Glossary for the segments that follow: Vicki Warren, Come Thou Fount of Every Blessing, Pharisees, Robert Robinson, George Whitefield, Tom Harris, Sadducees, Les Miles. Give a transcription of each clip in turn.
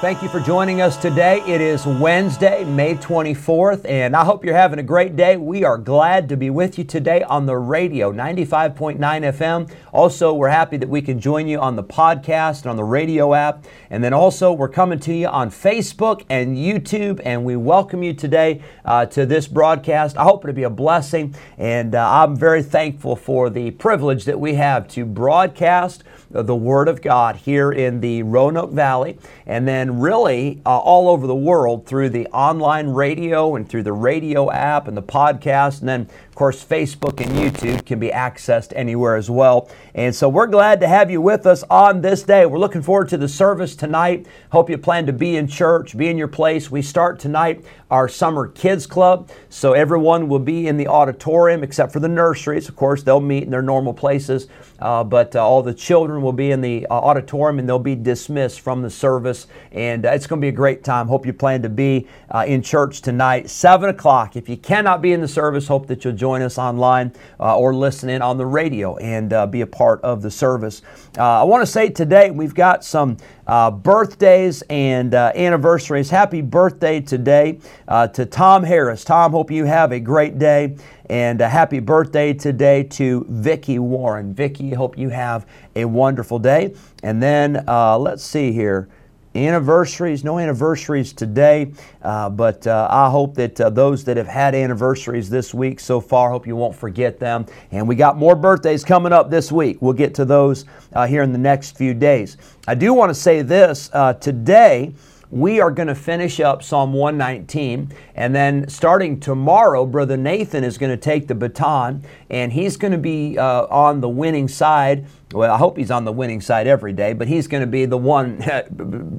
Thank you for joining us today. It is Wednesday, May 24th, and I hope you're having a great day. We are glad to be with you today on the radio, 95.9 FM. Also, we're happy that we can join you on the podcast and on the radio app. And then also, we're coming to you on Facebook and YouTube, and we welcome you today to this broadcast. I hope it'll be a blessing, and I'm very thankful for the privilege that we have to broadcast the Word of God here in the Roanoke Valley, and then really all over the world through the online radio and through the radio app and the podcast, and then, of course, Facebook and YouTube can be accessed anywhere as well. And so we're glad to have you with us on this day. We're looking forward to the service tonight. Hope you plan to be in church, be in your place. We start tonight our Summer Kids Club, so everyone will be in the auditorium except for the nurseries. Of course, they'll meet in their normal places, but all the children will be in the auditorium, and they'll be dismissed from the service. And it's going to be a great time. Hope you plan to be in church tonight, 7 o'clock. If you cannot be in the service, hope that you'll join us online or listen in on the radio and be a part of the service. I want to say today we've got some birthdays and anniversaries. Happy birthday today to Tom Harris. Tom, hope you have a great day. And a happy birthday today to Vicki Warren. Vicki, hope you have a wonderful day. And then let's see here. Anniversaries, no anniversaries today, but I hope that those that have had anniversaries this week so far, hope you won't forget them. And we got more birthdays coming up this week. We'll get to those here in the next few days. I do want to say this. Today, we are going to finish up Psalm 119, and then starting tomorrow, Brother Nathan is going to take the baton, and he's going to be on the winning side. Well, I hope he's on the winning side every day, but he's going to be the one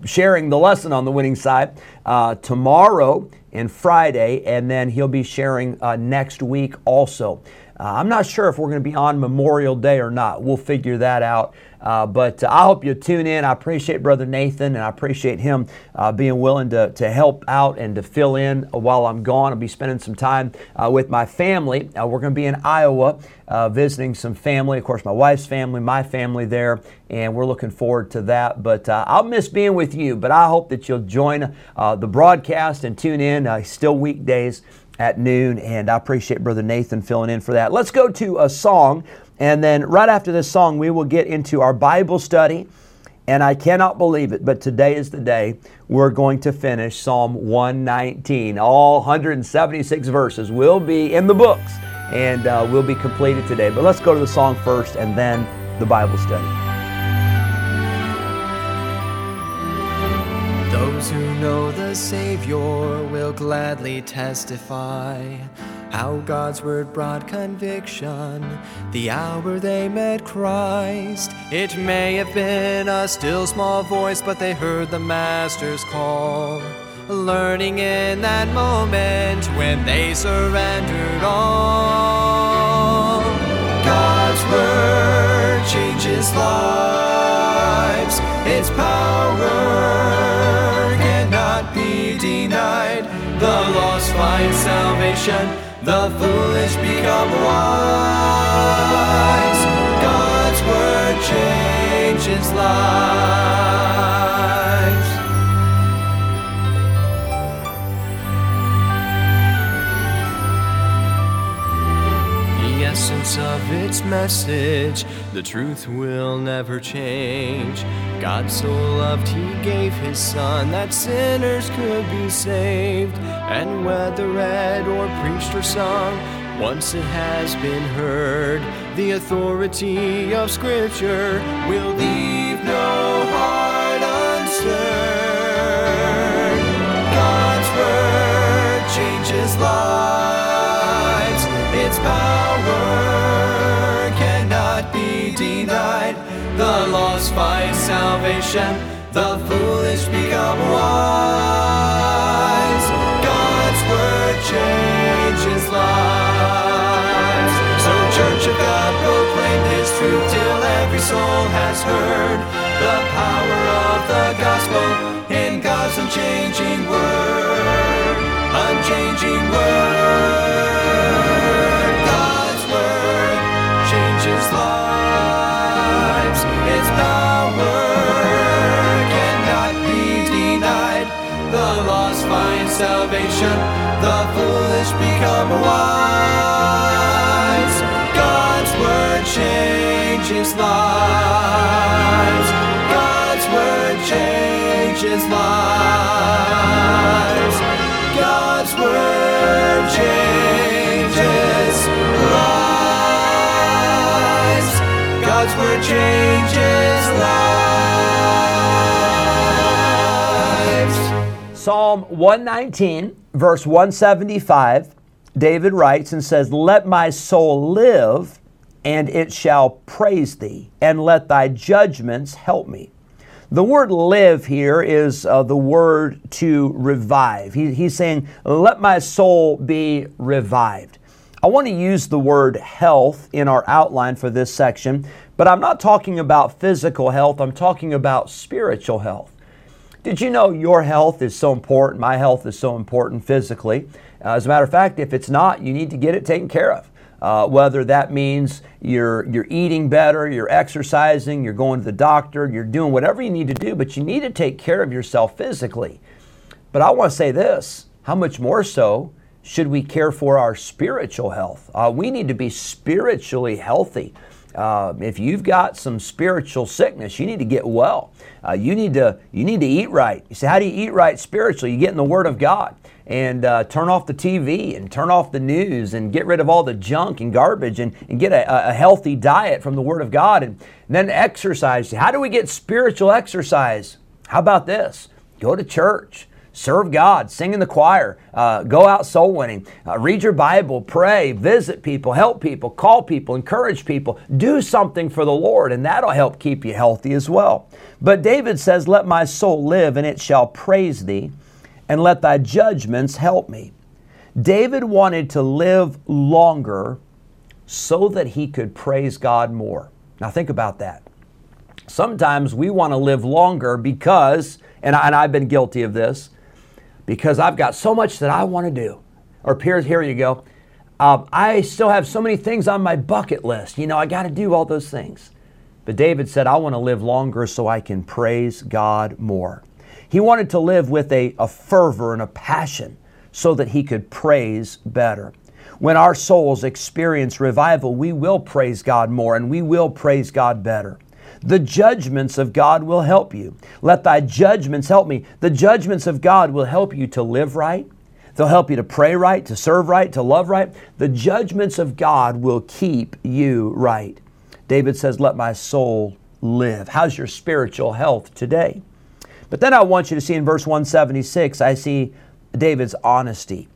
sharing the lesson on the winning side tomorrow and Friday, and then he'll be sharing next week also. I'm not sure if we're going to be on Memorial Day or not. We'll figure that out. But I hope you'll tune in. I appreciate Brother Nathan, and I appreciate him being willing to help out and to fill in while I'm gone. I'll be spending some time with my family. We're going to be in Iowa visiting some family. Of course, my wife's family, my family there, and we're looking forward to that. But I'll miss being with you, but I hope that you'll join the broadcast and tune in. Still weekdays at noon, and I appreciate Brother Nathan filling in for that. Let's go to a song, and then right after this song, we will get into our Bible study, and I cannot believe it, but today is the day we're going to finish Psalm 119. All 176 verses will be in the books, and will be completed today. But let's go to the song first, and then the Bible study. Those who know the Savior will gladly testify how God's word brought conviction the hour they met Christ. It may have been a still small voice, but they heard the Master's call, learning in that moment when they surrendered all. God's word changes lives. Its power denied. The lost find salvation, the foolish become wise. God's word changes lives. The essence of its message, the truth will never change. God so loved, He gave His Son that sinners could be saved. And whether read or preached or sung, once it has been heard, the authority of Scripture will leave no heart unstirred. God's word changes lives. Its power cannot be denied. The lost find salvation, the foolish become wise. God's word changes lives. So Church of God, proclaim His truth till every soul has heard the power of the gospel in God's unchanging word. Unchanging word. God's word changes lives. Its power cannot be denied. The lost find salvation. The foolish become wise. God's word changes lives. God's word changes lives. God's word changes lives. God's word changes lives. Psalm 119, verse 175, David writes and says, "Let my soul live, and it shall praise thee, and let thy judgments help me." The word live here is the word to revive. He's saying, let my soul be revived. I want to use the word health in our outline for this section, but I'm not talking about physical health. I'm talking about spiritual health. Did you know your health is so important? My health is so important physically. As a matter of fact, if it's not, you need to get it taken care of. Whether that means you're eating better, you're exercising, you're going to the doctor, you're doing whatever you need to do, but you need to take care of yourself physically. But I want to say this, how much more so should we care for our spiritual health? We need to be spiritually healthy. If you've got some spiritual sickness, you need to get well. You need to eat right. You say, how do you eat right spiritually? You get in the Word of God and turn off the TV and turn off the news and get rid of all the junk and garbage and get a healthy diet from the Word of God and then exercise. How do we get spiritual exercise? How about this? Go to church. Serve God, sing in the choir, go out soul winning, read your Bible, pray, visit people, help people, call people, encourage people, do something for the Lord, and that'll help keep you healthy as well. But David says, let my soul live, and it shall praise thee, and let thy judgments help me. David wanted to live longer so that he could praise God more. Now think about that. Sometimes we want to live longer because, and I've been guilty of this, because I've got so much that I want to do. Or Piers, here you go. I still have so many things on my bucket list. You know, I got to do all those things. But David said, I want to live longer so I can praise God more. He wanted to live with a fervor and a passion so that he could praise better. When our souls experience revival, we will praise God more and we will praise God better. The judgments of God will help you. Let thy judgments help me. The judgments of God will help you to live right. They'll help you to pray right, to serve right, to love right. The judgments of God will keep you right. David says, let my soul live. How's your spiritual health today? But then I want you to see in verse 176, I see David's honesty.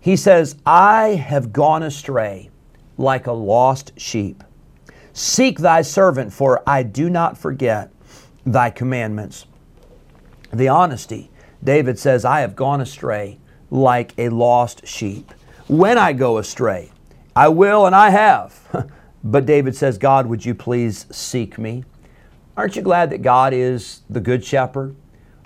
He says, I have gone astray like a lost sheep. Seek thy servant, for I do not forget thy commandments. The honesty. David says, I have gone astray like a lost sheep. When I go astray, I will and I have. But David says, God, would you please seek me? Aren't you glad that God is the good shepherd?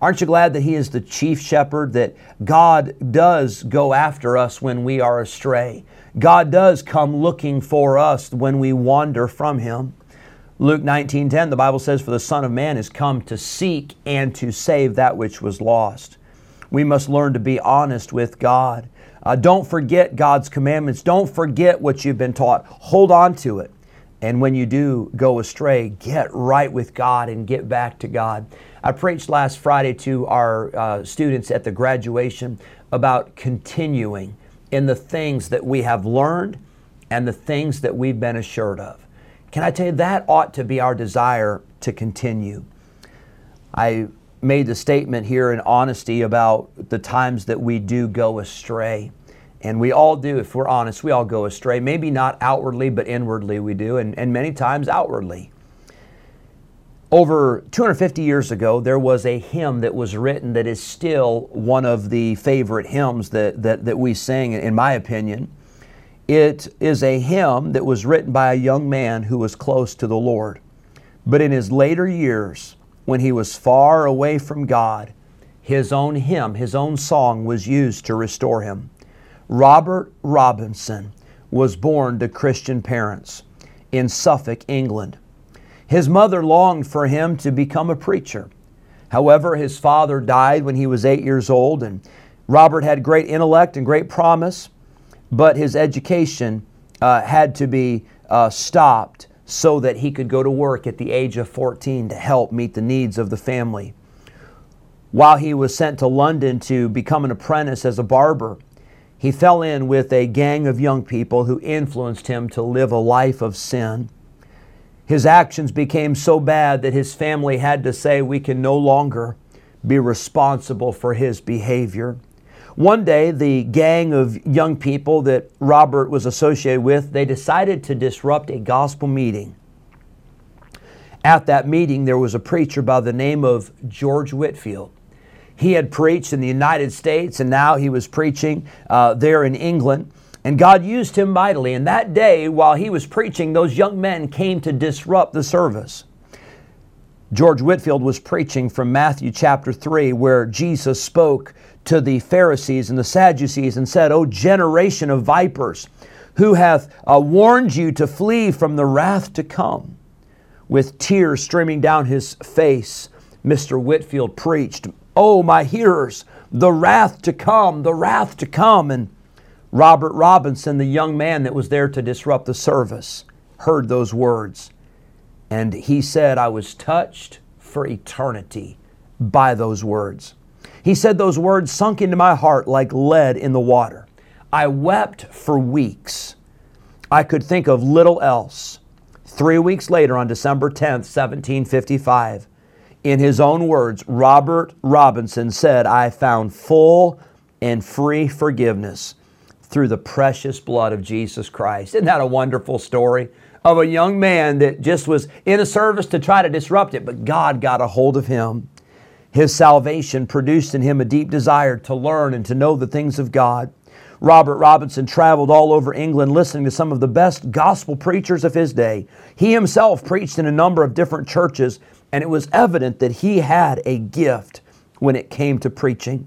Aren't you glad that He is the chief shepherd, that God does go after us when we are astray? God does come looking for us when we wander from Him. Luke 19:10, the Bible says, for the Son of Man is come to seek and to save that which was lost. We must learn to be honest with God. Don't forget God's commandments. Don't forget what you've been taught. Hold on to it. And when you do go astray, get right with God and get back to God. I preached last Friday to our students at the graduation about continuing in the things that we have learned and the things that we've been assured of. Can I tell you, that ought to be our desire to continue. I made the statement here in honesty about the times that we do go astray. And we all do, if we're honest, we all go astray. Maybe not outwardly, but inwardly we do, and many times outwardly. Over 250 years ago, there was a hymn that was written that is still one of the favorite hymns that we sing, in my opinion. It is a hymn that was written by a young man who was close to the Lord. But in his later years, when he was far away from God, his own hymn, his own song was used to restore him. Robert Robinson was born to Christian parents in Suffolk, England. His mother longed for him to become a preacher. However, his father died when he was 8 years old, and Robert had great intellect and great promise, but his education had to be stopped so that he could go to work at the age of 14 to help meet the needs of the family. While he was sent to London to become an apprentice as a barber, he fell in with a gang of young people who influenced him to live a life of sin. His actions became so bad that his family had to say, "We can no longer be responsible for his behavior." One day, the gang of young people that Robert was associated with, they decided to disrupt a gospel meeting. At that meeting, there was a preacher by the name of George Whitefield. He had preached in the United States, and now he was preaching there in England. And God used him mightily. And that day, while he was preaching, those young men came to disrupt the service. George Whitefield was preaching from Matthew chapter 3, where Jesus spoke to the Pharisees and the Sadducees and said, "O generation of vipers, who hath warned you to flee from the wrath to come?" With tears streaming down his face, Mr. Whitefield preached, "Oh, my hearers, the wrath to come, the wrath to come." And Robert Robinson, the young man that was there to disrupt the service, heard those words. And he said, "I was touched for eternity by those words." He said those words sunk into my heart like lead in the water. I wept for weeks. I could think of little else. 3 weeks later, on December 10th, 1755, in his own words, Robert Robinson said, "I found full and free forgiveness through the precious blood of Jesus Christ." Isn't that a wonderful story of a young man that just was in a service to try to disrupt it, but God got a hold of him. His salvation produced in him a deep desire to learn and to know the things of God. Robert Robinson traveled all over England listening to some of the best gospel preachers of his day. He himself preached in a number of different churches, and it was evident that he had a gift when it came to preaching.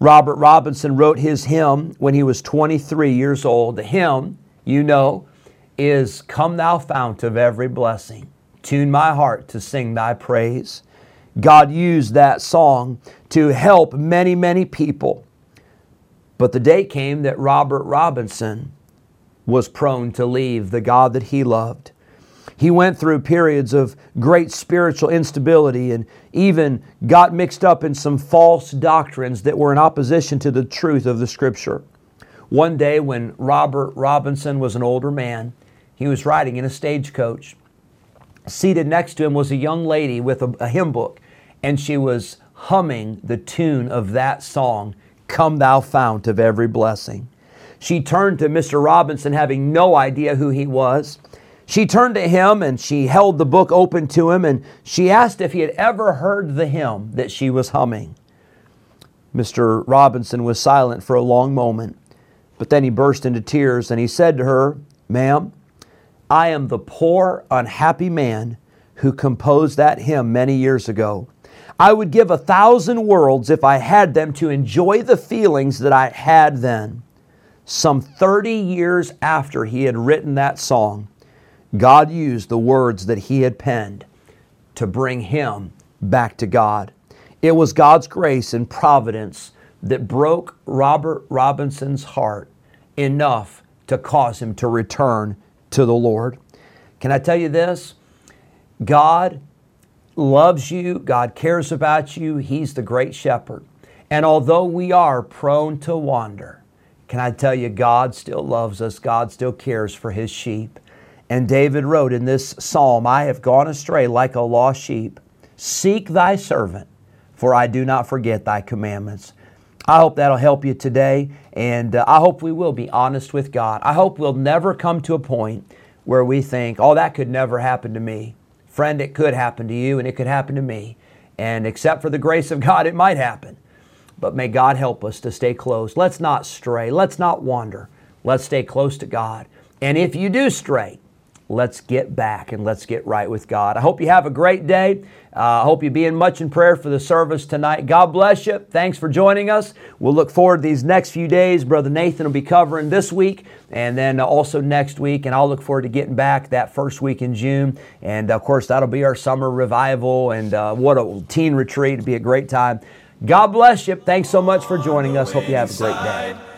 Robert Robinson wrote his hymn when he was 23 years old. The hymn, you know, is "Come Thou Fount of Every Blessing, tune my heart to sing Thy praise." God used that song to help many, many people. But the day came that Robert Robinson was prone to leave the God that he loved. He went through periods of great spiritual instability and even got mixed up in some false doctrines that were in opposition to the truth of the Scripture. One day when Robert Robinson was an older man, he was riding in a stagecoach. Seated next to him was a young lady with a hymn book, and she was humming the tune of that song, "Come Thou Fount of Every Blessing." She turned to Mr. Robinson, having no idea who he was. She turned to him and she held the book open to him, and she asked if he had ever heard the hymn that she was humming. Mr. Robinson was silent for a long moment, but then he burst into tears and he said to her, "Ma'am, I am the poor, unhappy man who composed that hymn many years ago. I would give 1,000 worlds if I had them to enjoy the feelings that I had then." Some 30 years after he had written that song, God used the words that he had penned to bring him back to God. It was God's grace and providence that broke Robert Robinson's heart enough to cause him to return to the Lord. Can I tell you this? God loves you. God cares about you. He's the great shepherd. And although we are prone to wander, can I tell you, God still loves us. God still cares for His sheep. And David wrote in this psalm, "I have gone astray like a lost sheep. Seek Thy servant, for I do not forget Thy commandments." I hope that'll help you today, and I hope we will be honest with God. I hope we'll never come to a point where we think, "Oh, that could never happen to me." Friend, it could happen to you and it could happen to me. And except for the grace of God, it might happen. But may God help us to stay close. Let's not stray. Let's not wander. Let's stay close to God. And if you do stray, let's get back and let's get right with God. I hope you have a great day. I hope you be in much in prayer for the service tonight. God bless you. Thanks for joining us. We'll look forward to these next few days. Brother Nathan will be covering this week and then also next week. And I'll look forward to getting back that first week in June. And of course, that'll be our summer revival and what a teen retreat. It'll be a great time. God bless you. Thanks so much for joining us. Hope you have a great day.